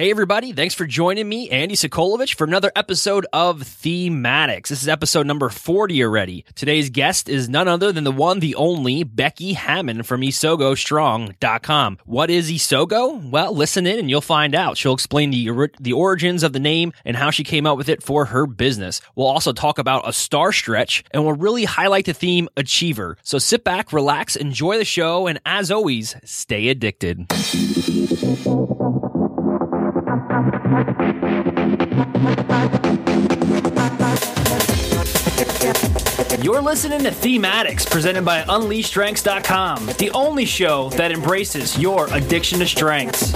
Hey everybody, thanks for joining me, Andy Sokolovich, for another episode of Thematics. This is episode number 40 already. Today's guest is none other than the one, the only, Becky Hammond from isogostrong.com. What is Isogo? Well, listen in and you'll find out. She'll explain the origins of the name and how she came up with it for her business. We'll also talk about a star stretch, and we'll really highlight the theme achiever. So sit back, relax, enjoy the show, and as always, stay addicted. You're listening to Thematics, presented by UnleashStrengths.com, the only show that embraces your addiction to strengths.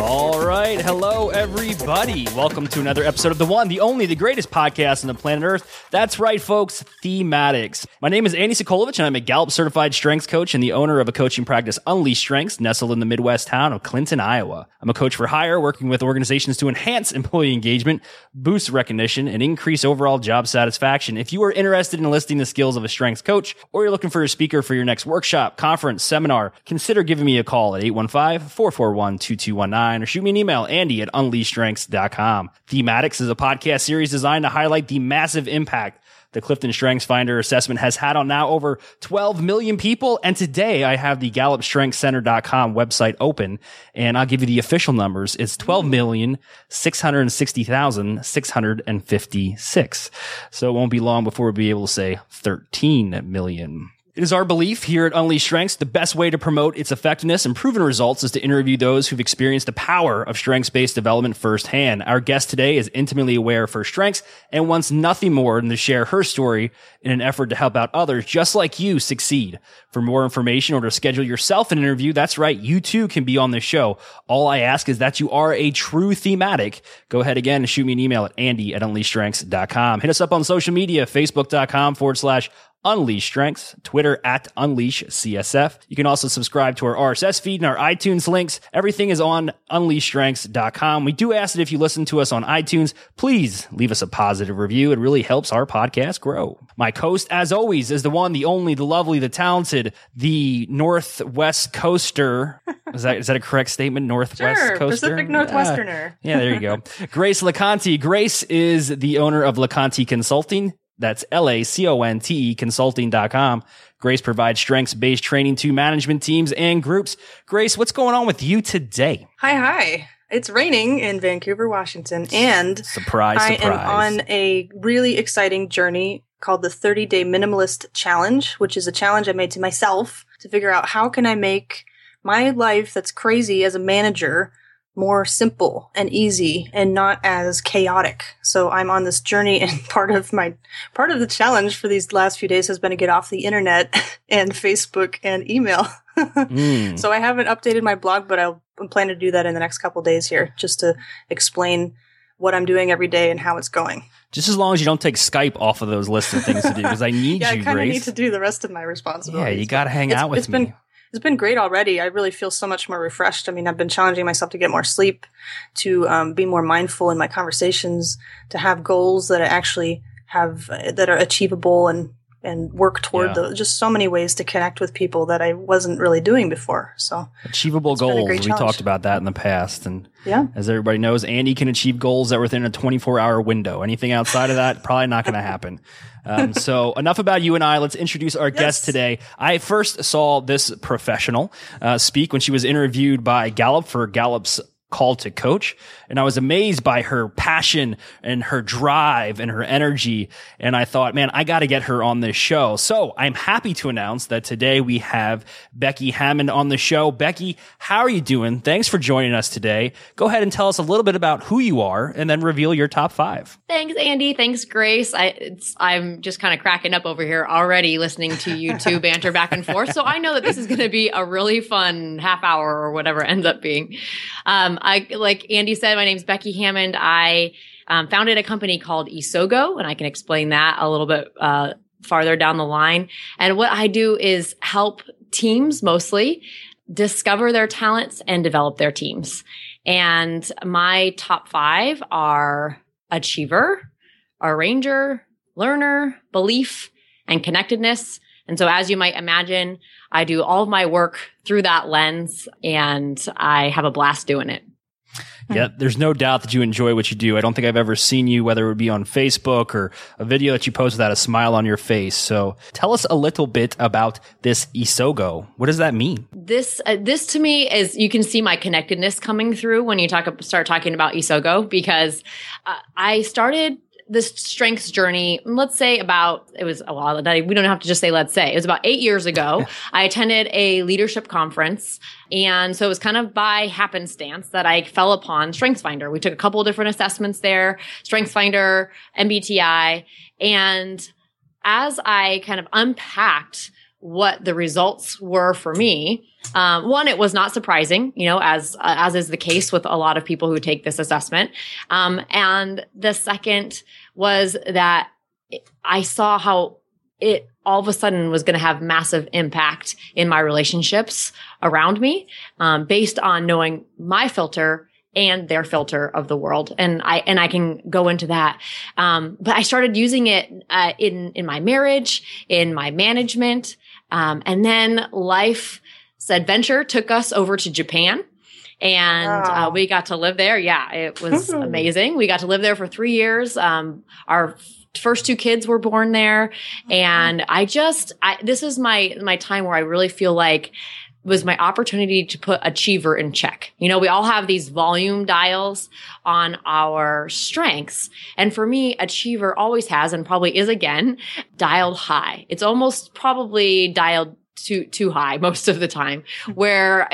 All right. Hello, everybody. Welcome to another episode of the one, the only, the greatest podcast on the planet Earth. That's right, folks. Thematics. My name is Andy Sokolovich, and I'm a Gallup certified strengths coach and the owner of a coaching practice, Unleashed Strengths, nestled in the Midwest town of Clinton, Iowa. I'm a coach for hire, working with organizations to enhance employee engagement, boost recognition, and increase overall job satisfaction. If you are interested in enlisting the skills of a strengths coach, or you're looking for a speaker for your next workshop, conference, seminar, consider giving me a call at 815-441-2219. Or shoot me an email, Andy at UnleashStrengths.com. Thematics is a podcast series designed to highlight the massive impact the Clifton Strengths Finder assessment has had on now over 12 million people. And today I have the GallupStrengthsCenter.com website open, and I'll give you the official numbers. It's 12,660,656. So it won't be long before we'll be able to say 13 million. It is our belief here at Unleashed Strengths, the best way to promote its effectiveness and proven results is to interview those who've experienced the power of strengths-based development firsthand. Our guest today is intimately aware of her strengths and wants nothing more than to share her story in an effort to help out others just like you succeed. For more information or to schedule yourself an interview, that's right, you too can be on this show. All I ask is that you are a true thematic. Go ahead again and shoot me an email at Andy at UnleashStrengths.com. Hit us up on social media, Facebook.com/Unleash Strengths, Twitter at UnleashCSF. You can also subscribe to our RSS feed and our iTunes links. Everything is on UnleashStrengths.com. We do ask that if you listen to us on iTunes, please leave us a positive review. It really helps our podcast grow. My co-host, as always, is the one, the only, the lovely, the talented, the Northwest Coaster. Is that a correct statement? Northwest sure, Coaster? Pacific Northwesterner. Yeah, there you go. Grace Lacanti. Grace is the owner of LaConte Consulting. That's LaConte Consulting.com. Grace provides strengths-based training to management teams and groups. Grace, what's going on with you today? Hi. It's raining in Vancouver, Washington, and surprise, I am on a really exciting journey called the 30-Day Minimalist Challenge, which is a challenge I made to myself to figure out how can I make my life that's crazy as a manager more simple and easy and not as chaotic. So I'm on this journey, and part of the challenge for these last few days has been to get off the internet and Facebook and email. So I haven't updated my blog, but I'll plan to do that in the next couple of days here, just to explain what I'm doing every day and how it's going. Just as long as you don't take Skype off of those lists of things to do, because I need you, Grace. I kind of need to do the rest of my responsibilities. Yeah, you got to hang out with me. It's been great already. I really feel so much more refreshed. I mean, I've been challenging myself to get more sleep, to be more mindful in my conversations, to have goals that I actually have that are achievable and work toward. Yeah. Just so many ways to connect with people that I wasn't really doing before. So achievable goals. We talked about that in the past. And yeah, as everybody knows, Andy can achieve goals that were within a 24-hour window. Anything outside of that, probably not going to happen. So enough about you and I. Let's introduce our guest today. I first saw this professional speak when she was interviewed by Gallup for Gallup's Call to Coach, and I was amazed by her passion and her drive and her energy, and I thought, man, I got to get her on this show. So I'm happy to announce that today we have Becky Hammond on the show. Becky, how are you doing? Thanks for joining us today. Go ahead and tell us a little bit about who you are, and then reveal your top five. Thanks, Andy. Thanks, Grace. I'm just kind of cracking up over here already listening to you two banter back and forth, so I know that this is going to be a really fun half hour or whatever it ends up being. Like Andy said, my name's Becky Hammond. I founded a company called Isogo, and I can explain that a little bit farther down the line. And what I do is help teams mostly discover their talents and develop their teams. And my top five are achiever, arranger, learner, belief, and connectedness. And so as you might imagine, I do all of my work through that lens and I have a blast doing it. Yeah, there's no doubt that you enjoy what you do. I don't think I've ever seen you, whether it would be on Facebook or a video that you post without a smile on your face. So tell us a little bit about this Isogo. What does that mean? This to me is, you can see my connectedness coming through when you start talking about Isogo, because I started this strengths journey, it was about 8 years ago. I attended a leadership conference. And so it was kind of by happenstance that I fell upon StrengthsFinder. We took a couple of different assessments there, StrengthsFinder, MBTI. And as I kind of unpacked what the results were for me, one, it was not surprising, as is the case with a lot of people who take this assessment. And the second was that I saw how it all of a sudden was going to have massive impact in my relationships around me, based on knowing my filter and their filter of the world. And I can go into that. But I started using it in my marriage, in my management, and then life's adventure took us over to Japan, and we got to live there. Yeah, it was amazing. We got to live there for 3 years. Our first two kids were born there, and this is my time where I really feel like was my opportunity to put achiever in check. We all have these volume dials on our strengths. And for me, achiever always has, and probably is again, dialed high. It's almost probably dialed too high most of the time, where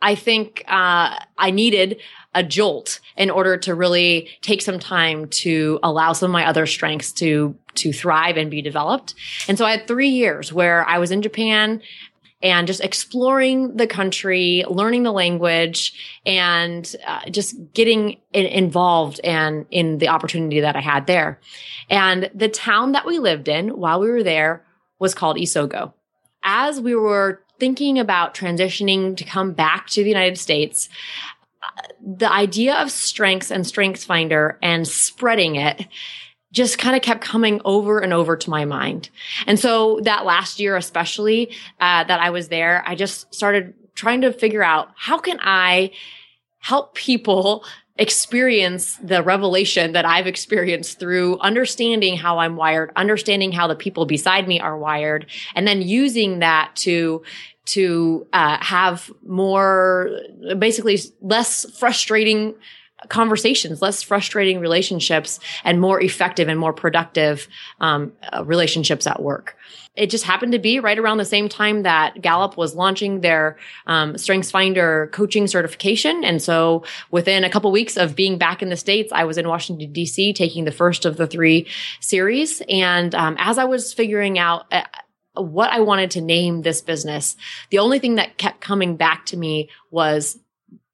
I think I needed a jolt in order to really take some time to allow some of my other strengths to thrive and be developed. And so I had 3 years where I was in Japan and just exploring the country, learning the language, and just getting involved and in the opportunity that I had there. And the town that we lived in while we were there was called Isogo. As we were thinking about transitioning to come back to the United States, the idea of strengths and StrengthsFinder and spreading it just kind of kept coming over and over to my mind. And so that last year, especially, that I was there, I just started trying to figure out, how can I help people experience the revelation that I've experienced through understanding how I'm wired, understanding how the people beside me are wired, and then using that to have more, basically less frustrating conversations, less frustrating relationships, and more effective and more productive relationships at work. It just happened to be right around the same time that Gallup was launching their StrengthsFinder coaching certification. And so within a couple weeks of being back in the States, I was in Washington, D.C. taking the first of the three series. And as I was figuring out what I wanted to name this business, the only thing that kept coming back to me was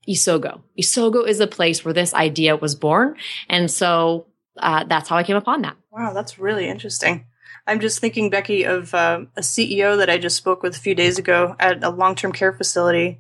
Isogo. Isogo is the place where this idea was born. And so that's how I came upon that. Wow, that's really interesting. I'm just thinking, Becky, of a CEO that I just spoke with a few days ago at a long-term care facility,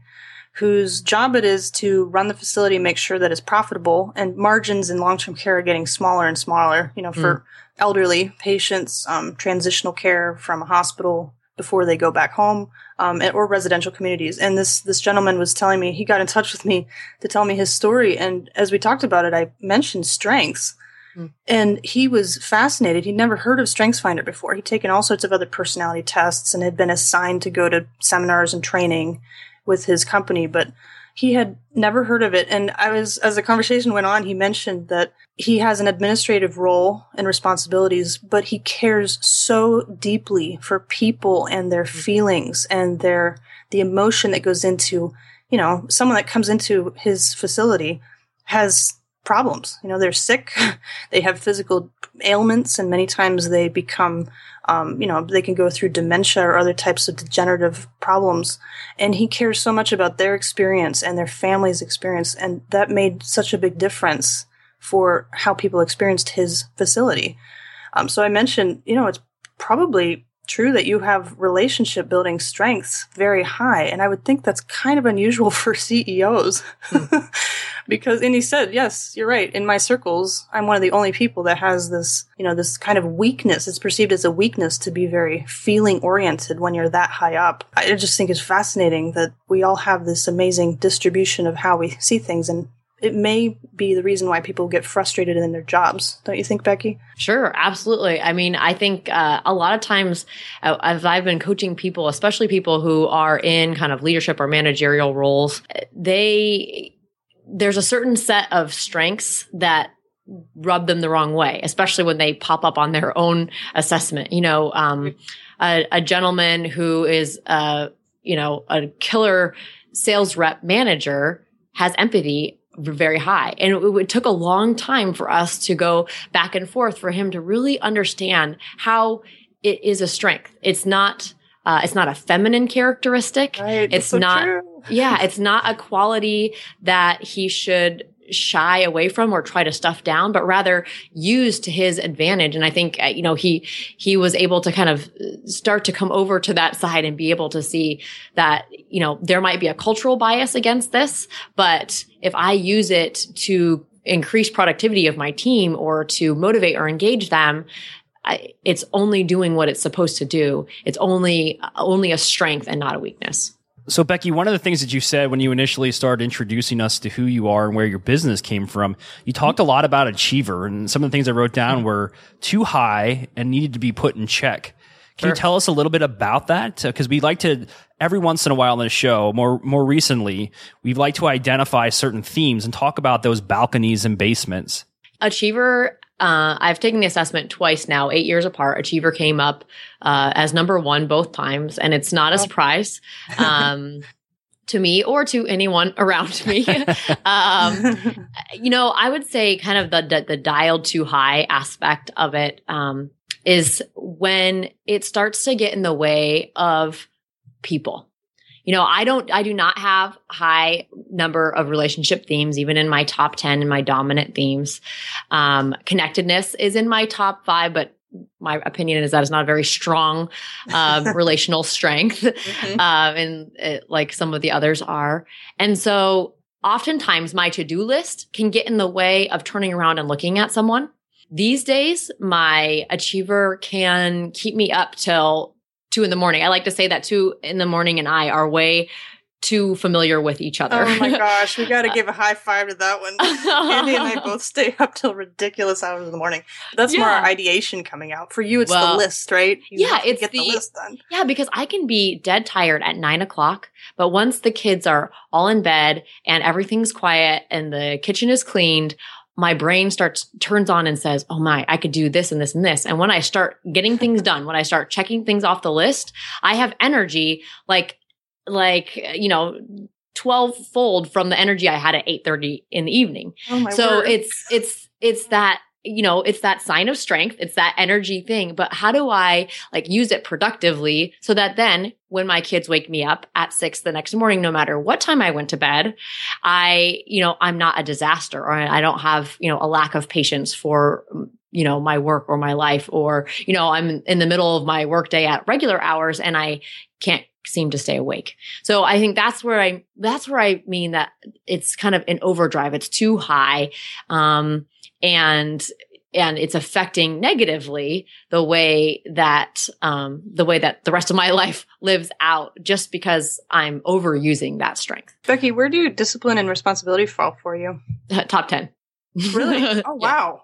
whose job it is to run the facility, make sure that it's profitable, and margins in long-term care are getting smaller and smaller, for elderly patients, transitional care from a hospital before they go back home, or residential communities. And this gentleman was telling me, he got in touch with me to tell me his story. And as we talked about it, I mentioned strengths. Mm. And he was fascinated. He'd never heard of StrengthsFinder before. He'd taken all sorts of other personality tests and had been assigned to go to seminars and training with his company, but he had never heard of it. And as the conversation went on, he mentioned that he has an administrative role and responsibilities, but he cares so deeply for people and their feelings and the emotion that goes into, someone that comes into his facility has problems. They're sick, they have physical ailments, and many times they become, they can go through dementia or other types of degenerative problems. And he cares so much about their experience and their family's experience. And that made such a big difference for how people experienced his facility. So I mentioned, it's probably true that you have relationship building strengths very high. And I would think that's kind of unusual for CEOs. because, and he said, yes, you're right. In my circles, I'm one of the only people that has this, you know, this kind of weakness. It's perceived as a weakness to be very feeling oriented when you're that high up. I just think it's fascinating that we all have this amazing distribution of how we see things, and it may be the reason why people get frustrated in their jobs. Don't you think, Becky? Sure, absolutely. I mean, I think a lot of times as I've been coaching people, especially people who are in kind of leadership or managerial roles, there's a certain set of strengths that rub them the wrong way, especially when they pop up on their own assessment. You know, a gentleman who is, you know, a killer sales rep manager has empathy very high. And it took a long time for us to go back and forth for him to really understand how it is a strength. It's not a feminine characteristic. Right, it's so not, true. Yeah, it's not a quality that he should shy away from or try to stuff down, but rather use to his advantage. And I think, you know, he was able to kind of start to come over to that side and be able to see that, you know, there might be a cultural bias against this, but if I use it to increase productivity of my team or to motivate or engage them, it's only doing what it's supposed to do. It's only a strength and not a weakness. So, Becky, one of the things that you said when you initially started introducing us to who you are and where your business came from, you talked a lot about achiever, and some of the things I wrote down were too high and needed to be put in check. Can you tell us a little bit about that? Because we like to, every once in a while in the show, more recently, we'd like to identify certain themes and talk about those balconies and basements. Achiever, I've taken the assessment twice now, 8 years apart. Achiever came up as number one both times, and it's not a surprise to me or to anyone around me. You know, I would say kind of the dialed too high aspect of it is when it starts to get in the way of people. You know, I do not have high number of relationship themes, even in my top 10 and my dominant themes. Connectedness is in my top 5, but my opinion is that it's not a very strong relational strength, and like some of the others are. And so oftentimes my to-do list can get in the way of turning around and looking at someone. These days, my achiever can keep me up till 2 in the morning. I like to say that 2 in the morning and I are way too familiar with each other. Oh my gosh, we got to give a high five to that one. Andy and I both stay up till ridiculous hours in the morning. That's more our ideation coming out. For you, it's the list, right? You get the list done. Yeah, because I can be dead tired at 9 o'clock, but once the kids are all in bed and everything's quiet and the kitchen is cleaned, my brain turns on and says, oh my, I could do this and this and this. And when I start getting things done, when I start checking things off the list, I have energy like, you know, 12-fold from the energy I had at 8:30 in the evening. Oh my so word. It's that, you know, it's that sign of strength. It's that energy thing. But how do I like use it productively so that then when my kids wake me up at 6 the next morning, no matter what time I went to bed, I'm not a disaster, or I don't have, you know, a lack of patience for, you know, my work or my life, or, you know, I'm in the middle of my workday at regular hours and I can't seem to stay awake. So I think that's where I mean that it's kind of an overdrive. It's too high. And it's affecting negatively the way that the rest of my life lives out, just because I'm overusing that strength. Becky, where do discipline and responsibility fall for you? Top 10. Really? Oh, wow.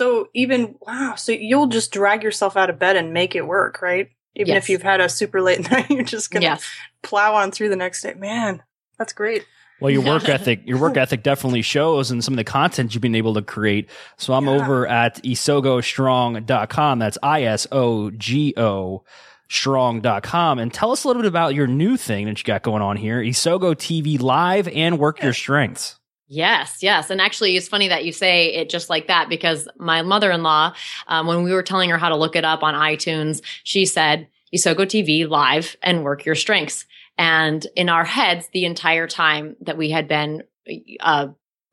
Yeah. So you'll just drag yourself out of bed and make it work, right? Even if you've had a super late night, you're just going to plow on through the next day. Man, that's great. Well, your work ethic definitely shows in some of the content you've been able to create. So I'm over at isogostrong.com. That's ISOGO strong.com. And tell us a little bit about your new thing that you got going on here, Isogo TV Live and Work Your Strengths. Yes, yes. And actually, it's funny that you say it just like that, because my mother-in-law, when we were telling her how to look it up on iTunes, she said, Isogo TV Live and Work Your Strengths. And in our heads, the entire time that we had been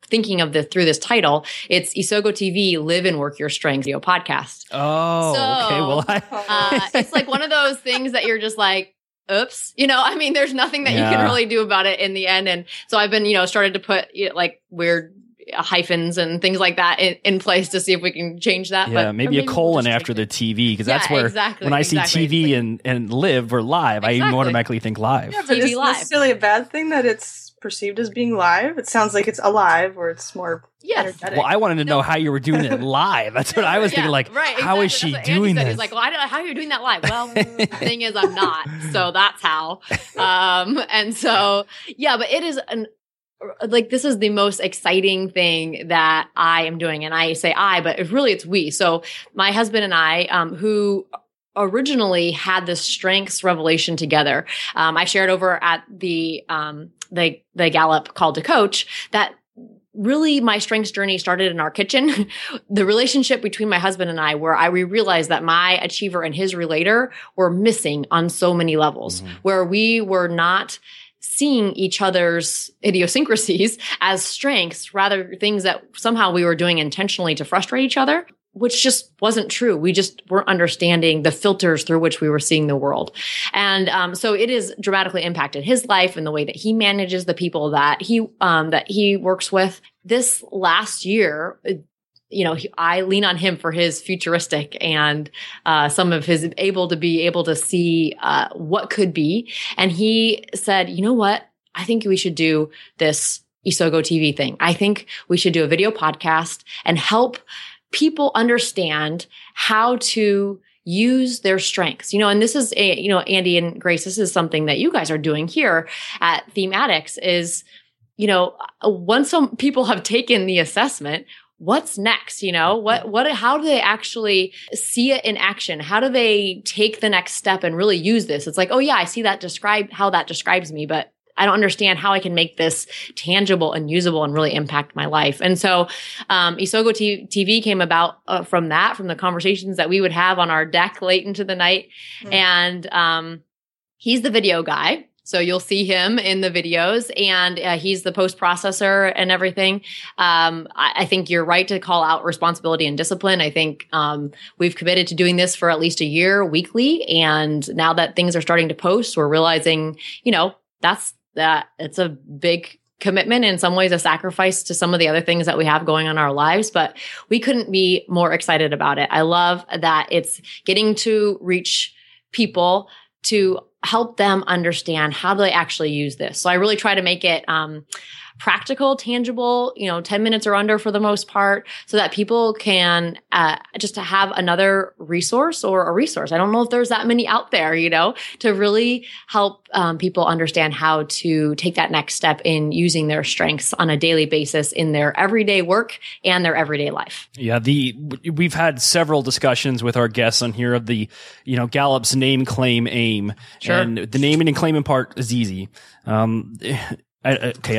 thinking of this through this title, it's Isogo TV Live and Work Your Strengths podcast. Oh, so, okay. Well, it's like one of those things that you're just like, oops, I mean, there's nothing that you can really do about it in the end. And so I've been, started to put like weird hyphens and things like that in place to see if we can change that. Yeah, but, maybe a colon after the TV, because that's where when I see TV and live or live, I automatically think live. Yeah, but isn't this really a bad thing that it's perceived as being live? It sounds like it's alive, or it's more energetic. Well, I wanted to know how you were doing it live. That's what I was thinking. Like, how is she doing this? He's like, well, I don't know how you're doing that live. Well, the thing is, I'm not. So that's how. And so, yeah, but it is this is the most exciting thing that I am doing. And I say I, but it's we. So my husband and I, who originally had this strengths revelation together. I shared over at the Gallup Call to Coach that really my strengths journey started in our kitchen. The relationship between my husband and I, where we realized that my achiever and his relator were missing on so many levels, where we were not seeing each other's idiosyncrasies as strengths, rather things that somehow we were doing intentionally to frustrate each other, which just wasn't true. We just weren't understanding the filters through which we were seeing the world. And so it has dramatically impacted his life and the way that he manages the people that he works with. This last year, I lean on him for his futuristic and some of his able to see what could be. And he said, you know what? I think we should do this Isogo TV thing. I think we should do a video podcast and help people understand how to use their strengths. And this is Andy and Grace, this is something that you guys are doing here at Thematics is, once some people have taken the assessment, what's next? How do they actually see it in action? How do they take the next step and really use this? It's like, oh yeah, I see that how that describes me, but I don't understand how I can make this tangible and usable and really impact my life. And so Isogo TV came about from the conversations that we would have on our deck late into the night. And he's the video guy. So you'll see him in the videos, and he's the post processor and everything. I think you're right to call out responsibility and discipline. I think we've committed to doing this for at least a year weekly. And now that things are starting to post, we're realizing, it's a big commitment, in some ways a sacrifice to some of the other things that we have going on in our lives, but we couldn't be more excited about it. I love that it's getting to reach people to help them understand how do they actually use this. So I really try to make it practical, tangible, 10 minutes or under for the most part, so that people can just to have another resource or a resource. I don't know if there's that many out there, to really help people understand how to take that next step in using their strengths on a daily basis in their everyday work and their everyday life. Yeah. We've had several discussions with our guests on here of the, Gallup's name, claim, aim. Sure. And the naming and claiming part is easy. I'm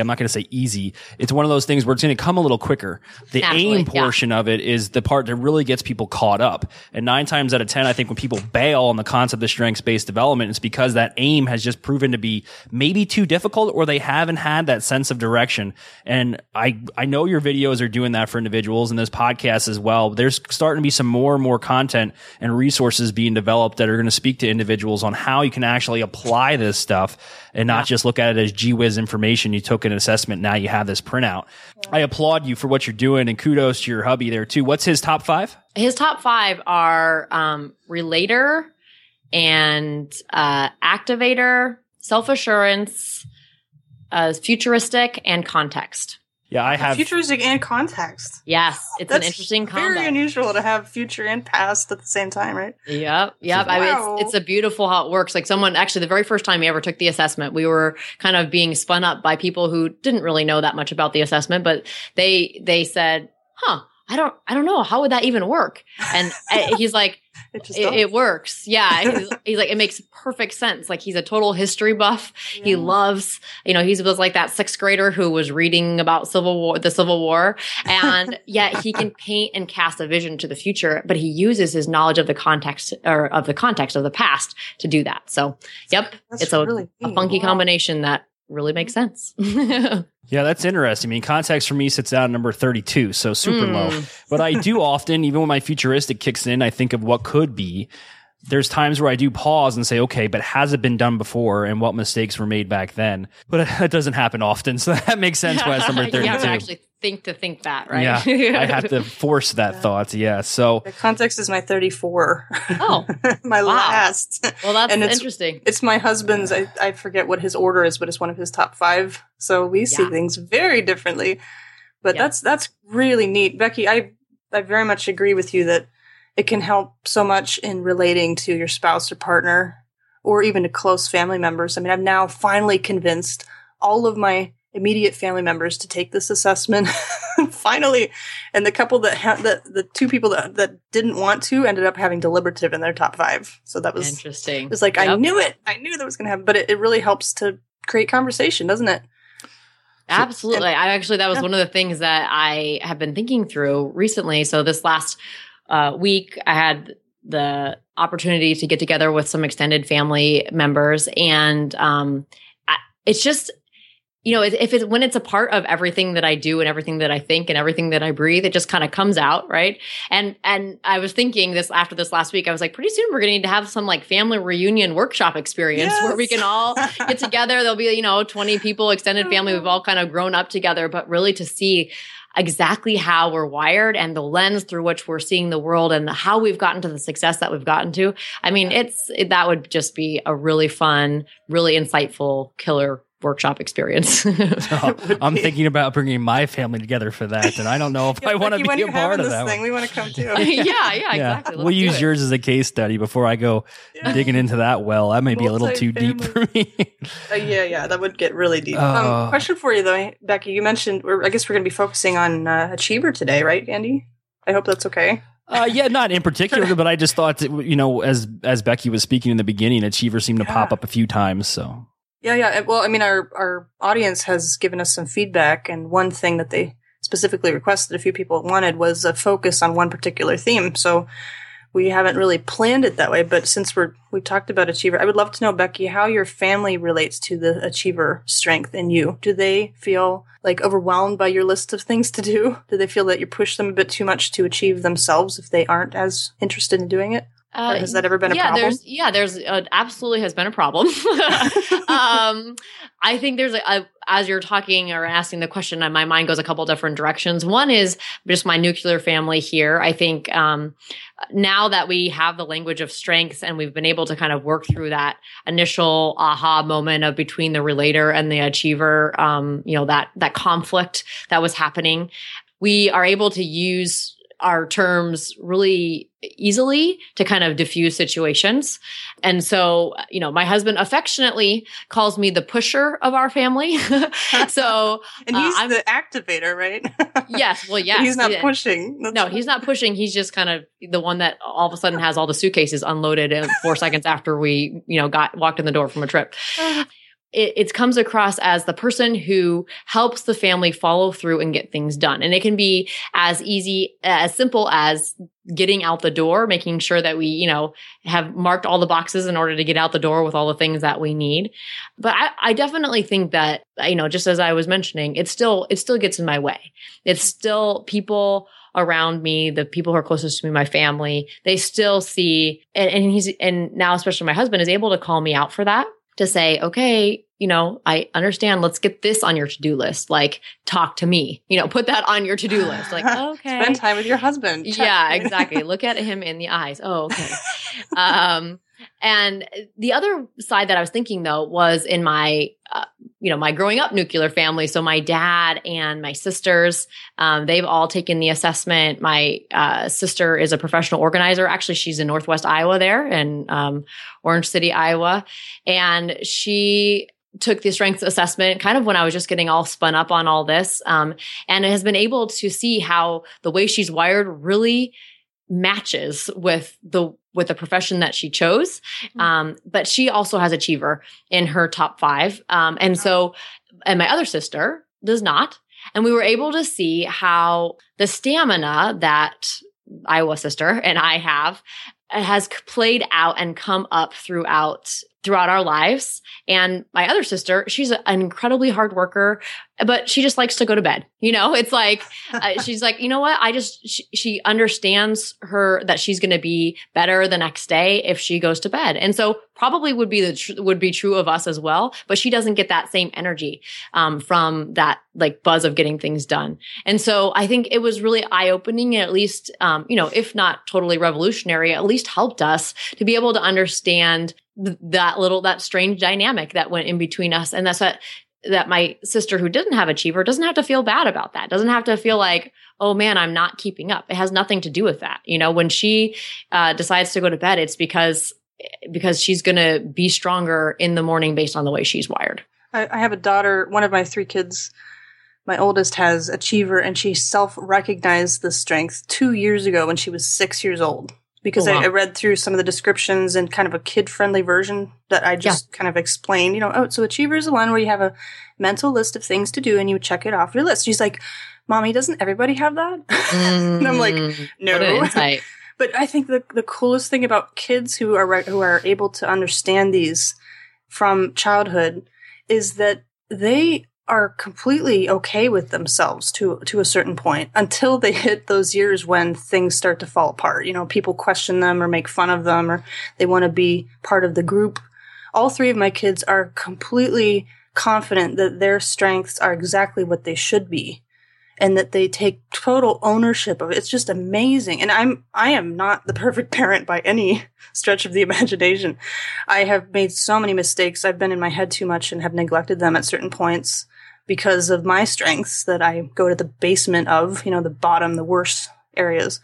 not going to say easy. It's one of those things where it's going to come a little quicker. The aim portion of it is the part that really gets people caught up. And 9 times out of 10, I think when people bail on the concept of strengths-based development, it's because that aim has just proven to be maybe too difficult, or they haven't had that sense of direction. And I know your videos are doing that for individuals, and this podcast as well. There's starting to be some more and more content and resources being developed that are going to speak to individuals on how you can actually apply this stuff and not just look at it as gee whiz information. You took an assessment, now you have this printout. Yeah. I applaud you for what you're doing, and kudos to your hubby there too. What's his top five? His top five are relator and activator, self-assurance, futuristic, and context. Yeah, I have futuristic and context. Yes, that's an interesting combo. Very unusual to have future and past at the same time, right? Yep. I mean, it's a beautiful how it works. Like the very first time we ever took the assessment, we were kind of being spun up by people who didn't really know that much about the assessment, but they said, "Huh, I don't know, how would that even work?" And he's like, It works. Yeah. He's like, it makes perfect sense. Like, he's a total history buff. Yeah. He loves, he was like that 6th grader who was reading about the Civil War. And yet he can paint and cast a vision to the future, but he uses his knowledge of the context of the past to do that. So, yep. It's a funky combination that really makes sense. Yeah, that's interesting. I mean, context for me sits down at number 32, so super low. But I do often, even when my futuristic kicks in, I think of what could be. there's times where I do pause and say, okay, but has it been done before? And what mistakes were made back then? But that doesn't happen often. So that makes sense why it's number 32. You have to actually think to think that, right? Yeah, I have to force that thought. Yeah. So the context is my 34. Oh, my last. Well, that's interesting. It's my husband's. I forget what his order is, but it's one of his top 5. So we see things very differently. But that's really neat. Becky, I very much agree with you that it can help so much in relating to your spouse or partner or even to close family members. I mean, I'm now finally convinced all of my immediate family members to take this assessment. Finally. And the couple that had the two people that didn't want to ended up having deliberative in their top 5. So that was interesting. It was like, I knew it. I knew that was going to happen, but it really helps to create conversation, doesn't it? Absolutely. I actually, that was one of the things that I have been thinking through recently. So this last week, I had the opportunity to get together with some extended family members. And it's just, you know, when it's a part of everything that I do and everything that I think and everything that I breathe, it just kind of comes out, right? And I was thinking this after this last week, I was like, pretty soon we're going to need to have some like family reunion workshop experience where we can all get together. There'll be, 20 people, extended family. We've all kind of grown up together, but really to see exactly how we're wired and the lens through which we're seeing the world and how we've gotten to the success that we've gotten to. I mean, that would just be a really fun, really insightful, killer workshop experience. I'm thinking about bringing my family together for that, and I don't know if I want to be a part of that thing. We want to come too. Yeah, exactly. We'll use yours as a case study before I go digging into that well. That may be a little too deep for me. That would get really deep. Question for you though, Becky. You mentioned, I guess we're going to be focusing on Achiever today, right, Andy? I hope that's okay. Not in particular, but I just thought that, as Becky was speaking in the beginning, Achiever seemed to pop up a few times, so. Yeah. Well, I mean, our audience has given us some feedback, and one thing that they specifically requested, a few people wanted, was a focus on one particular theme. So we haven't really planned it that way, but since we talked about Achiever, I would love to know, Becky, how your family relates to the Achiever strength in you. Do they feel like overwhelmed by your list of things to do? Do they feel that you push them a bit too much to achieve themselves if they aren't as interested in doing it? Has that ever been a problem? There's absolutely has been a problem. I think there's as you're talking or asking the question, my mind goes a couple different directions. One is just my nuclear family here. I think now that we have the language of strengths and we've been able to kind of work through that initial aha moment of between the relator and the achiever, that conflict that was happening, we are able to use our terms really easily to kind of diffuse situations. And so, my husband affectionately calls me the pusher of our family. So, and he's the activator, right? Yes. Well, yes. He's not pushing. He's not pushing. He's just kind of the one that all of a sudden has all the suitcases unloaded 4 seconds after we, walked in the door from a trip. It comes across as the person who helps the family follow through and get things done. And it can be as simple as getting out the door, making sure that we, have marked all the boxes in order to get out the door with all the things that we need. But I definitely think that, just as I was mentioning, it still gets in my way. It's still people around me, the people who are closest to me, my family, they still see, and now especially my husband is able to call me out for that. To say, okay, I understand. Let's get this on your to-do list. Like, talk to me. Put that on your to-do list. Like, okay. Spend time with your husband. Yeah, exactly. Look at him in the eyes. Oh, okay. And the other side that I was thinking though was in my, my growing up nuclear family. So my dad and my sisters, they've all taken the assessment. My sister is a professional organizer. Actually, she's in Northwest Iowa there in Orange City, Iowa. And she took the strengths assessment kind of when I was just getting all spun up on all this. And has been able to see how the way she's wired really matches with the profession that she chose. But she also has Achiever in her top 5. And my other sister does not. And we were able to see how the stamina that Iowa sister and I have has played out and come up throughout throughout our lives. And my other sister, she's an incredibly hard worker, but she just likes to go to bed. You know, it's like, she's like, you know what? She understands that she's going to be better the next day if she goes to bed. And so probably would be true of us as well, but she doesn't get that same energy, from that like buzz of getting things done. And so I think it was really eye-opening and at least, you know, if not totally revolutionary, at least helped us to be able to understand that strange dynamic that went in between us. And that's that my sister who didn't have Achiever doesn't have to feel bad about that. Doesn't have to feel like, oh man, I'm not keeping up. It has nothing to do with that. You know, when she decides to go to bed, it's because she's going to be stronger in the morning based on the way she's wired. I have a daughter, one of my three kids, my oldest has Achiever, and she self-recognized this strength 2 years ago when she was 6 years old. Because I read through some of the descriptions and kind of a kid-friendly version that I just kind of explained, you know, so Achiever is the one where you have a mental list of things to do and you check it off your list. She's like, Mommy, doesn't everybody have that? And I'm like, no. But I think the coolest thing about kids who are able to understand these from childhood is that they are completely okay with themselves to a certain point until they hit those years when things start to fall apart. You know, people question them or make fun of them or they want to be part of the group. All three of my kids are completely confident that their strengths are exactly what they should be and that they take total ownership of it. It's just amazing. And I am not the perfect parent by any stretch of the imagination. I have made so many mistakes. I've been in my head too much and have neglected them at certain points. Because of my strengths that I go to the basement of, you know, the bottom, the worst areas.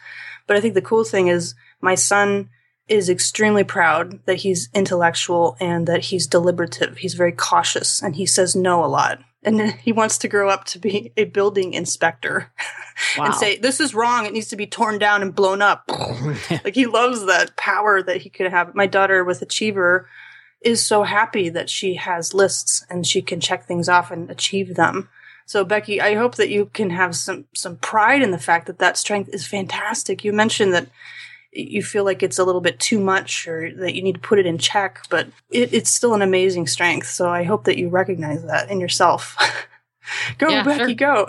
But I think the cool thing is my son is extremely proud that he's intellectual and that he's deliberative. He's very cautious and he says no a lot. And he wants to grow up to be a building inspector and say, this is wrong. It needs to be torn down and blown up. Like he loves that power that he could have. My daughter with Achiever is so happy that she has lists and she can check things off and achieve them. So Becky, I hope that you can have some pride in the fact that strength is fantastic. You mentioned that you feel like it's a little bit too much or that you need to put it in check, but it's still an amazing strength. So I hope that you recognize that in yourself. Go, Becky, go.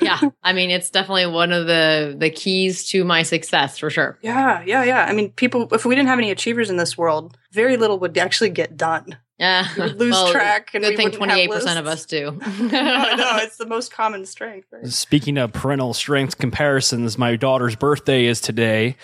Yeah. I mean, it's definitely one of the keys to my success for sure. Yeah. I mean, people, if we didn't have any Achievers in this world, very little would actually get done. Yeah. We would lose track. And good thing 28% of us do. No, it's the most common strength. Right? Speaking of parental strength comparisons, my daughter's birthday is today.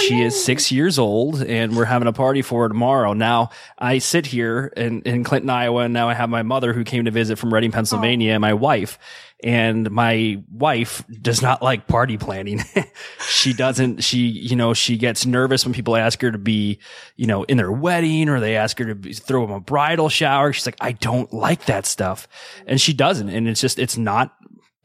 She is 6 years old, and we're having a party for her tomorrow. Now, I sit here in Clinton, Iowa, and now I have my mother who came to visit from Reading, Pennsylvania, and my wife. And my wife does not like party planning. She gets nervous when people ask her to be, you know, in their wedding or they ask her to throw them a bridal shower. She's like, I don't like that stuff. And she doesn't. And it's just, it's not,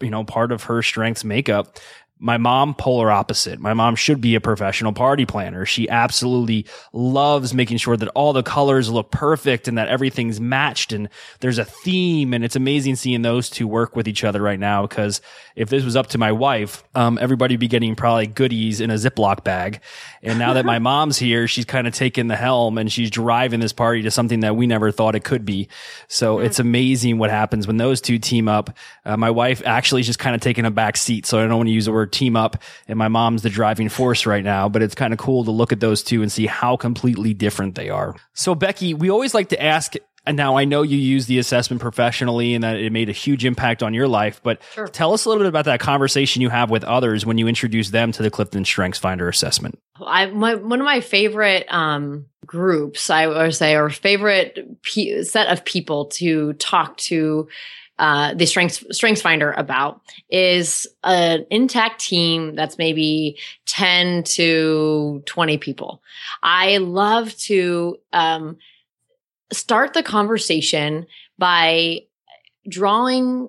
you know, part of her strengths makeup. My mom, polar opposite. My mom should be a professional party planner. She absolutely loves making sure that all the colors look perfect and that everything's matched and there's a theme. And it's amazing seeing those two work with each other right now, because if this was up to my wife, everybody would be getting probably goodies in a Ziploc bag. And now that my mom's here, she's kind of taken the helm and she's driving this party to something that we never thought it could be. So it's amazing what happens when those two team up. My wife actually is just kind of taking a back seat. So I don't want to use the word team up, and my mom's the driving force right now, but it's kind of cool to look at those two and see how completely different they are. So Becky, we always like to ask, and now I know you use the assessment professionally and that it made a huge impact on your life, but tell us a little bit about that conversation you have with others when you introduce them to the Clifton StrengthsFinder assessment. One of my favorite groups, I would say, or favorite set of people to talk to the StrengthsFinder about is an intact team that's maybe 10 to 20 people. I love to start the conversation by drawing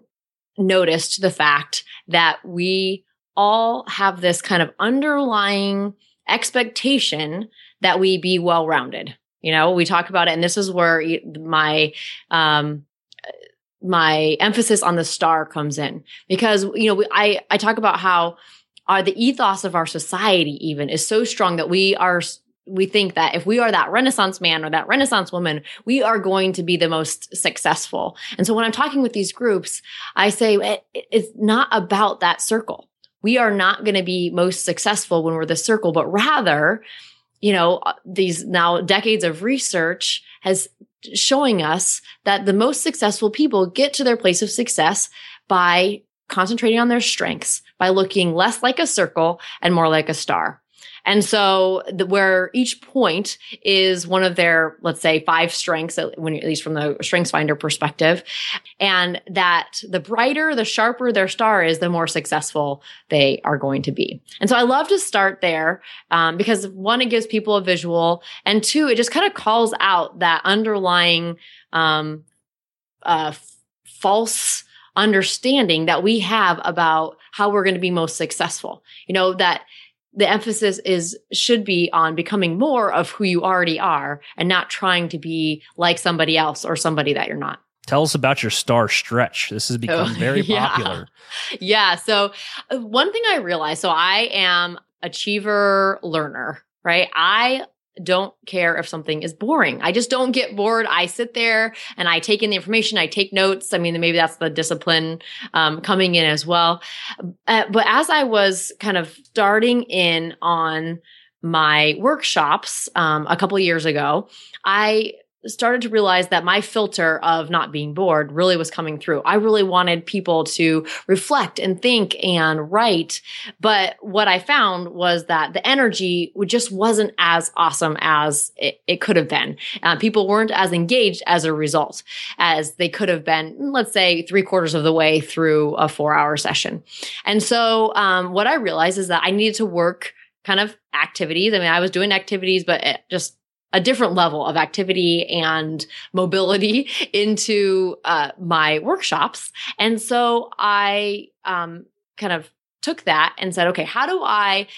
notice to the fact that we all have this kind of underlying expectation that we be well-rounded. You know, we talk about it, and this is where my emphasis on the star comes in, because, you know, I talk about how the ethos of our society even is so strong that we are we think that if we are that Renaissance man or that Renaissance woman, we are going to be the most successful. And so when I'm talking with these groups, I say, it's not about that circle. We are not going to be most successful when we're the circle, but rather, you know, these now decades of research has showing us that the most successful people get to their place of success by concentrating on their strengths, by looking less like a circle and more like a star. And so where each point is one of their, let's say, five strengths, at least from the StrengthsFinder perspective, and that the brighter, the sharper their star is, the more successful they are going to be. And so I love to start there because one, it gives people a visual, and two, it just kind of calls out that underlying false understanding that we have about how we're going to be most successful. You know, that the emphasis should be on becoming more of who you already are and not trying to be like somebody else or somebody that you're not. Tell us about your star stretch. This has become very popular. Yeah. So one thing I realized, so I am achiever learner, right? I don't care if something is boring. I just don't get bored. I sit there and I take in the information. I take notes. I mean, maybe that's the discipline coming in as well. But as I was kind of starting in on my workshops a couple of years ago, I started to realize that my filter of not being bored really was coming through. I really wanted people to reflect and think and write. But what I found was that the energy just wasn't as awesome as it could have been. People weren't as engaged as a result as they could have been, let's say, 3/4 of the way through a 4-hour session. And so what I realized is that I needed to work kind of activities. I mean, I was doing activities, but it just a different level of activity and mobility into my workshops. And so I kind of took that and said, okay, how do I,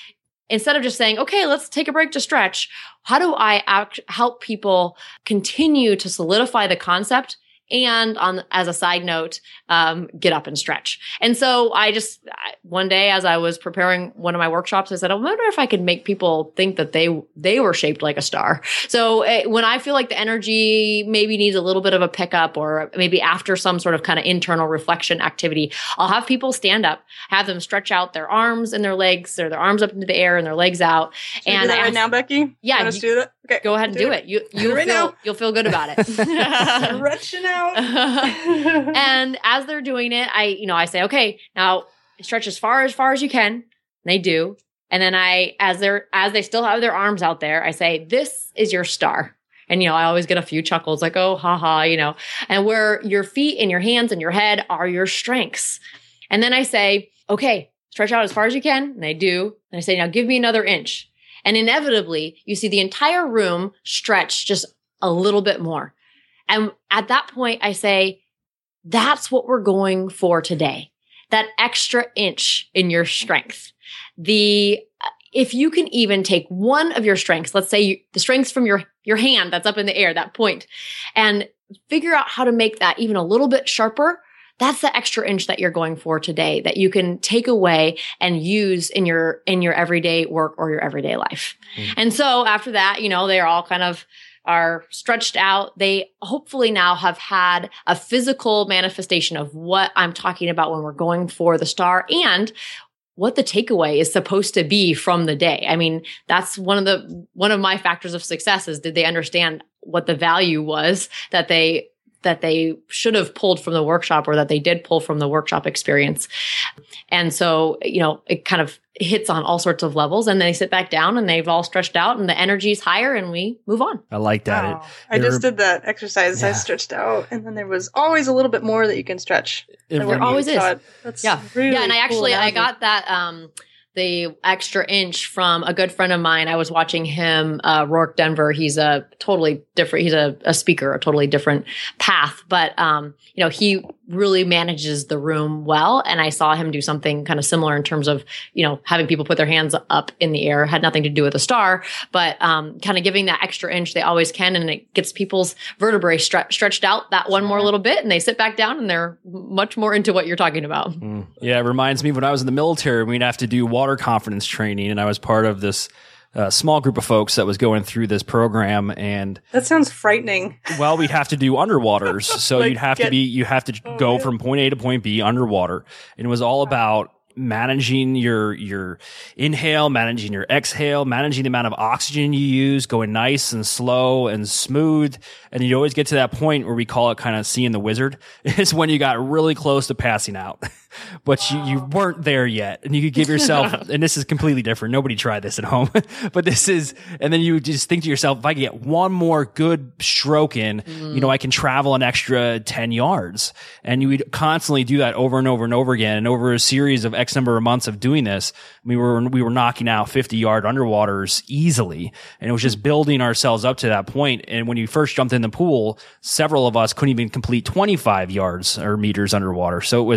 instead of just saying, okay, let's take a break to stretch, how do I help people continue to solidify the concept? And as a side note, get up and stretch. And so I just, one day as I was preparing one of my workshops, I said, I wonder if I could make people think that they were shaped like a star. So when I feel like the energy maybe needs a little bit of a pickup, or maybe after some sort of kind of internal reflection activity, I'll have people stand up, have them stretch out their arms and their legs, or their arms up into the air and their legs out. Should and we do that right now, Becky? Yeah. Let's do that. Okay. Go ahead and do it. You'll feel good about it. Stretching out. And as they're doing it, I say, okay, now stretch as far as you can. And they do. And then as they still have their arms out there, I say, this is your star. And, I always get a few chuckles like, oh, haha, and where your feet and your hands and your head are your strengths. And then I say, okay, stretch out as far as you can. And they do. And I say, now give me another inch. And inevitably you see the entire room stretch just a little bit more. And at that point, I say, that's what we're going for today. That extra inch in your strength. If you can even take one of your strengths, let's say the strengths from your hand that's up in the air, that point, and figure out how to make that even a little bit sharper. That's the extra inch that you're going for today that you can take away and use in your everyday work or your everyday life. Mm-hmm. And so after that, they're all kind of are stretched out. They hopefully now have had a physical manifestation of what I'm talking about when we're going for the star and what the takeaway is supposed to be from the day. I mean, that's one of my factors of success is did they understand what the value was that they should have pulled from the workshop or that they did pull from the workshop experience. And so, it kind of hits on all sorts of levels and they sit back down and they've all stretched out and the energy is higher and we move on. I like that. Wow. I just did that exercise. Yeah. I stretched out and then there was always a little bit more that you can stretch. There always is. That's really and I actually, cool. I got that, the extra inch from a good friend of mine. I was watching him, Rourke Denver. He's a speaker, a totally different path. But, he really manages the room well. And I saw him do something kind of similar in terms of, having people put their hands up in the air. It had nothing to do with a star, but kind of giving that extra inch they always can. And it gets people's vertebrae stretched out that one more little bit. And they sit back down and they're much more into what you're talking about. Mm. Yeah, it reminds me when I was in the military, we'd have to do water confidence training. And I was part of this small group of folks that was going through this program, and that sounds frightening. Well, we'd have to do underwaters, so like you have to go from point A to point B underwater, and it was all about managing your inhale, managing your exhale, managing the amount of oxygen you use, going nice and slow and smooth. And you always get to that point where we call it kind of seeing the wizard. It's when you got really close to passing out, but you weren't there yet. And you could give yourself, and this is completely different. Nobody tried this at home, but this is, and then you just think to yourself, if I get one more good stroke in, you know, I can travel an extra 10 yards. And you would constantly do that over and over and over again. And over a series of number of months of doing this, we were knocking out 50-yard underwaters easily, and it was just building ourselves up to that point. And when you first jumped in the pool, several of us couldn't even complete 25 yards or meters underwater. So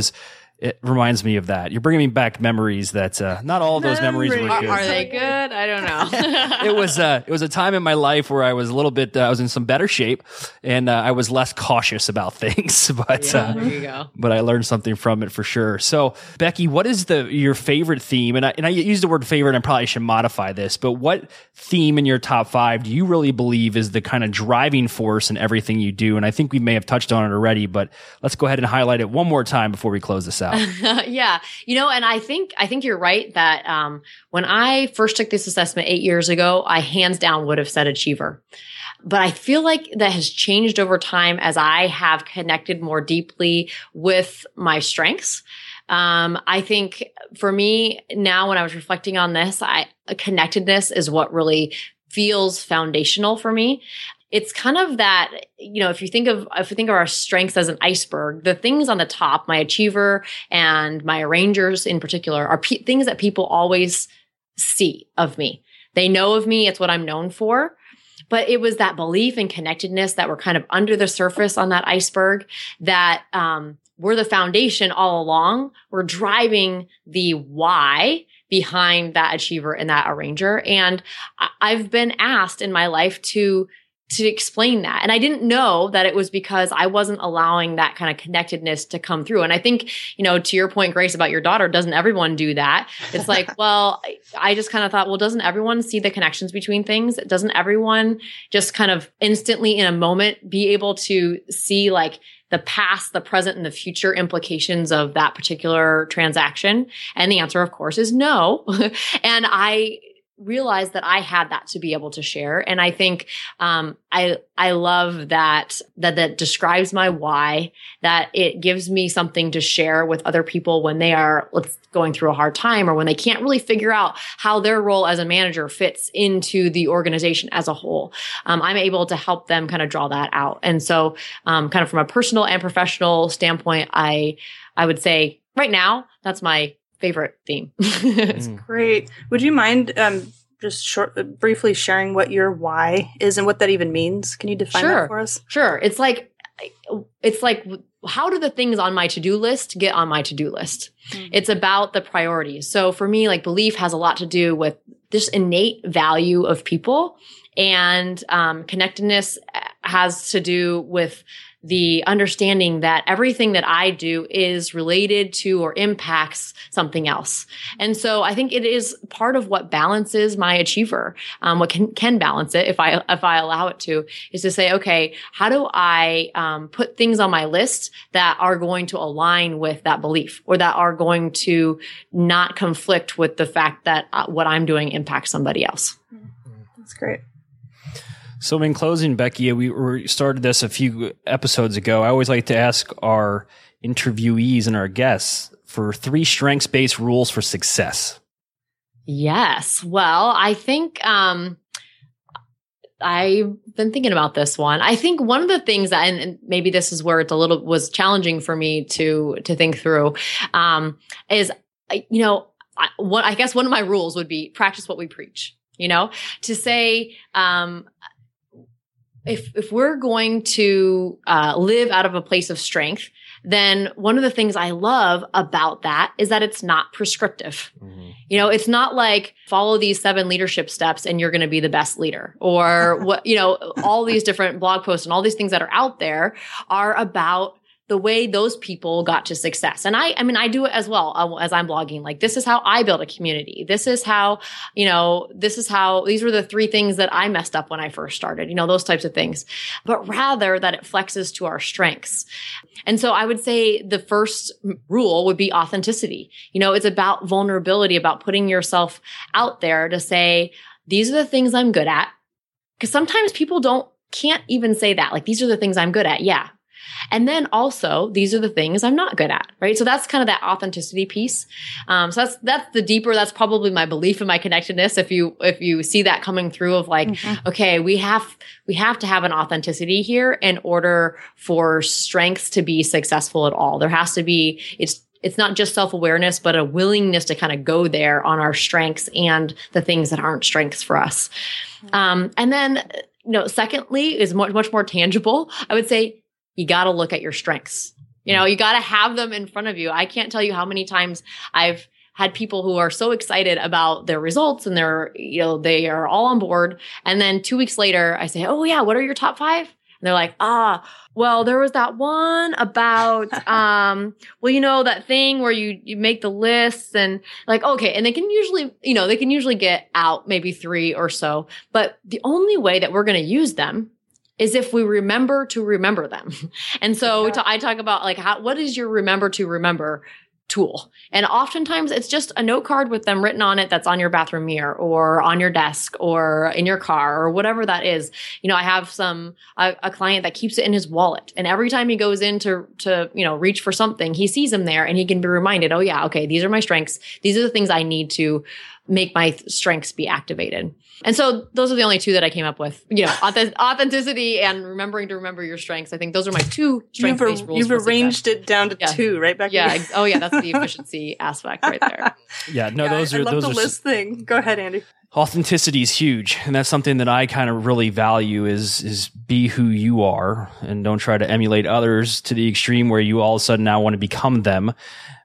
it reminds me of that. You're bringing me back memories that not all of those memories were good. Are they good? I don't know. It was a time in my life where I was a little bit, I was in some better shape, and I was less cautious about things. But yeah, there you go. But I learned something from it for sure. So Becky, what is your favorite theme? And I use the word favorite, and I probably should modify this. But what theme in your top 5 do you really believe is the kind of driving force in everything you do? And I think we may have touched on it already, but let's go ahead and highlight it one more time before we close this out. Yeah. You know, and I think you're right that when I first took this assessment 8 years ago, I hands down would have said achiever. But I feel like that has changed over time as I have connected more deeply with my strengths. I think for me now, when I was reflecting on this, connectedness is what really feels foundational for me. It's kind of that, you know, if you think of our strengths as an iceberg, the things on the top, my achiever and my arrangers in particular, are things that people always see of me. They know of me. It's what I'm known for. But it was that belief and connectedness that were kind of under the surface on that iceberg that were the foundation all along. We're driving the why behind that achiever and that arranger. And I've been asked in my life to explain that. And I didn't know that it was because I wasn't allowing that kind of connectedness to come through. And I think, you know, to your point, Grace, about your daughter, doesn't everyone do that? It's like, well, I just kind of thought, well, doesn't everyone see the connections between things? Doesn't everyone just kind of instantly in a moment be able to see like the past, the present, and the future implications of that particular transaction? And the answer, of course, is no. And I realized that I had that to be able to share. And I think, I love that describes my why, that it gives me something to share with other people when they are going through a hard time, or when they can't really figure out how their role as a manager fits into the organization as a whole. I'm able to help them kind of draw that out. And so, kind of from a personal and professional standpoint, I would say right now, that's my favorite theme. That's great. Would you mind just briefly sharing what your why is and what that even means? Can you define that for us? Sure. It's like how do the things on my to-do list get on my to-do list? Mm-hmm. It's about the priorities. So for me, like belief has a lot to do with this innate value of people, and connectedness has to do with the understanding that everything that I do is related to or impacts something else. And so I think it is part of what balances my achiever. What can balance it, if I allow it to, is to say, okay, how do I put things on my list that are going to align with that belief, or that are going to not conflict with the fact that what I'm doing impacts somebody else. That's great. So in closing, Becky, we started this a few episodes ago. I always like to ask our interviewees and our guests for 3 strengths-based rules for success. Yes. Well, I think I've been thinking about this one. I think one of the things that, and maybe this is where was challenging for me to think through, is, you know, I guess one of my rules would be practice what we preach, you know, to say, If we're going to live out of a place of strength, then one of the things I love about that is that it's not prescriptive. Mm-hmm. You know, it's not like follow these 7 leadership steps and you're going to be the best leader, or what, you know, all these different blog posts and all these things that are out there are about the way those people got to success. And I mean, I do it as well as I'm blogging. Like, this is how I build a community. This is how, you know, this is how, these were the three things that I messed up when I first started, you know, those types of things, but rather that it flexes to our strengths. And so I would say the first rule would be authenticity. You know, it's about vulnerability, about putting yourself out there to say, these are the things I'm good at. Because sometimes people can't even say that. Like, these are the things I'm good at. Yeah. And then also, these are the things I'm not good at, right? So that's kind of that authenticity piece. So that's the deeper, that's probably my belief in my connectedness. If you see that coming through of like, okay, we have to have an authenticity here in order for strengths to be successful at all. There has to be, it's not just self-awareness, but a willingness to kind of go there on our strengths and the things that aren't strengths for us. And then, you know, secondly is much more tangible. I would say, you got to look at your strengths. You know, you got to have them in front of you. I can't tell you how many times I've had people who are so excited about their results and they're, you know, they are all on board. And then 2 weeks later, I say, oh yeah, what are your top five? And they're like, well, there was that one about, well, you know, that thing where you make the lists and like, okay. And they can usually, you know, they can usually get out maybe three or so, but the only way that we're going to use them is if we remember to remember them. And so I talk about like, what is your remember to remember tool? And oftentimes it's just a note card with them written on it that's on your bathroom mirror or on your desk or in your car or whatever that is. You know, I have a client that keeps it in his wallet, and every time he goes in to you know, reach for something, he sees them there and he can be reminded, oh yeah, okay, these are my strengths. These are the things I need to make my strengths be activated. And so those are the only two that I came up with, you know, authenticity and remembering to remember your strengths. I think those are my two strength-based rules. You've arranged it down to two, right, Becky? Yeah. Oh yeah. That's the efficiency aspect right there. Yeah. No, I love the list thing. Go ahead, Andy. Authenticity is huge. And that's something that I kind of really value is be who you are and don't try to emulate others to the extreme where you all of a sudden now want to become them,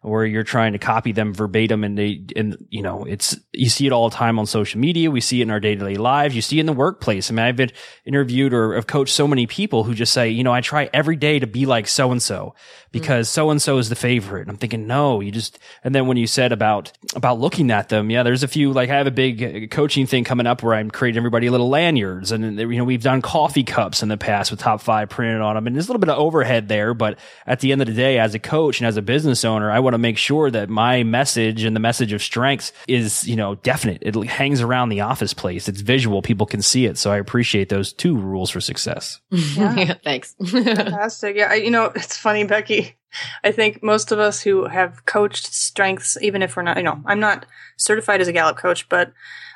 or you're trying to copy them verbatim. You know, you see it all the time on social media. We see it in our day-to-day lives. You see it in the workplace. I mean, I've been interviewed or have coached so many people who just say, you know, I try every day to be like so-and-so because so-and-so is the favorite. And I'm thinking, no, you just, and then when you said about looking at them, yeah, there's a few, like I have a big coaching thing coming up where I'm creating everybody little lanyards, and you know, we've done coffee cups in the past with top five printed on them, and there's a little bit of overhead there, but at the end of the day, as a coach and as a business owner, I want to make sure that my message and the message of strengths is, you know, definite. It hangs around the office place. It's visual. People can see it. So I appreciate those two rules for success. Yeah. Yeah, thanks. Fantastic. Yeah. You know, it's funny, Becky. I think most of us who have coached strengths, even if we're not, you know, I'm not certified as a Gallup coach, but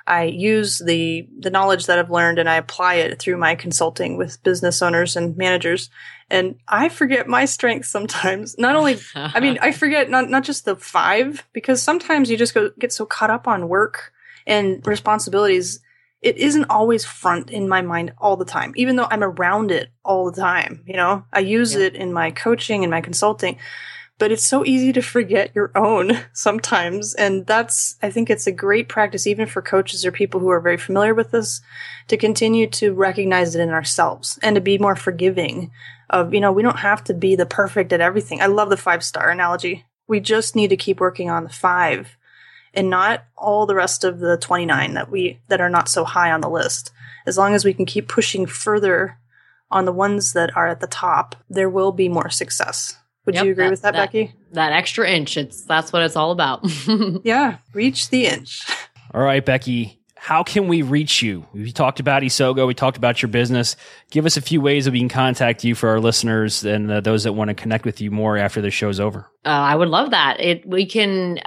I use the knowledge that I've learned and I apply it through my consulting with business owners and managers. And I forget my strengths sometimes. Not only, I mean, I forget not just the five, because sometimes you just get so caught up on work and responsibilities. It isn't always front in my mind all the time, even though I'm around it all the time. You know, I use it in my coaching and my consulting, but it's so easy to forget your own sometimes. And that's, I think it's a great practice, even for coaches or people who are very familiar with this, to continue to recognize it in ourselves and to be more forgiving of, you know, we don't have to be the perfect at everything. I love the 5-star analogy. We just need to keep working on the 5. And not all the rest of the 29 that are not so high on the list. As long as we can keep pushing further on the ones that are at the top, there will be more success. Would you agree with that, Becky? That extra inch, that's what it's all about. Yeah, reach the inch. All right, Becky, how can we reach you? We talked about Isogo. We talked about your business. Give us a few ways that we can contact you for our listeners and those that want to connect with you more after the show's over. I would love that. We can...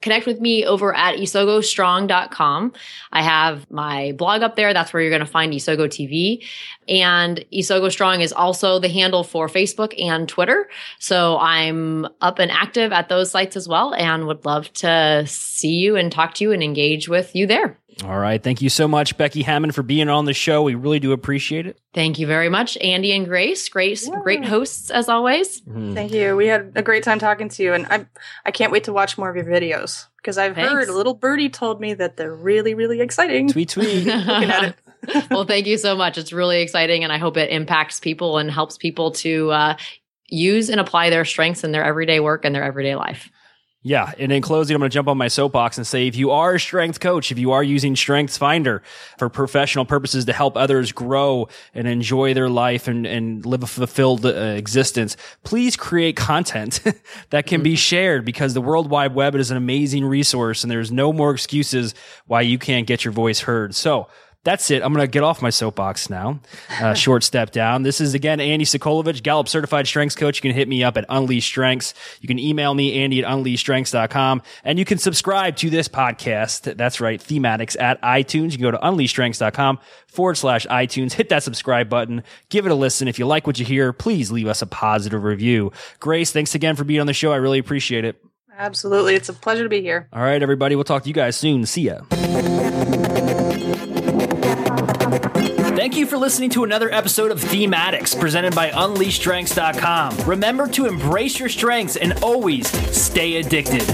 connect with me over at isogostrong.com. I have my blog up there. That's where you're going to find Isogo TV. And Isogo Strong is also the handle for Facebook and Twitter. So I'm up and active at those sites as well, and would love to see you and talk to you and engage with you there. All right. Thank you so much, Becky Hammond, for being on the show. We really do appreciate it. Thank you very much, Andy and Grace. Great hosts as always. Mm-hmm. Thank you. We had a great time talking to you, and I can't wait to watch more of your videos because I've heard a little birdie told me that they're really, really exciting. Tweet. Looking at it. Well, thank you so much. It's really exciting, and I hope it impacts people and helps people to use and apply their strengths in their everyday work and their everyday life. Yeah. And in closing, I'm going to jump on my soapbox and say, if you are a strength coach, if you are using StrengthsFinder for professional purposes to help others grow and enjoy their life and live a fulfilled existence, please create content that can be shared, because the World Wide Web is an amazing resource and there's no more excuses why you can't get your voice heard. So that's it. I'm going to get off my soapbox now. Short step down. This is, again, Andy Sokolovich, Gallup Certified Strengths Coach. You can hit me up at Unleashed Strengths. You can email me, Andy, at UnleashStrengths.com. And you can subscribe to this podcast. That's right, Thematics, at iTunes. You can go to UnleashStrengths.com/iTunes. Hit that subscribe button. Give it a listen. If you like what you hear, please leave us a positive review. Grace, thanks again for being on the show. I really appreciate it. Absolutely. It's a pleasure to be here. All right, everybody. We'll talk to you guys soon. See ya. Thank you for listening to another episode of Thematics, presented by UnleashStrengths.com. Remember to embrace your strengths and always stay addicted.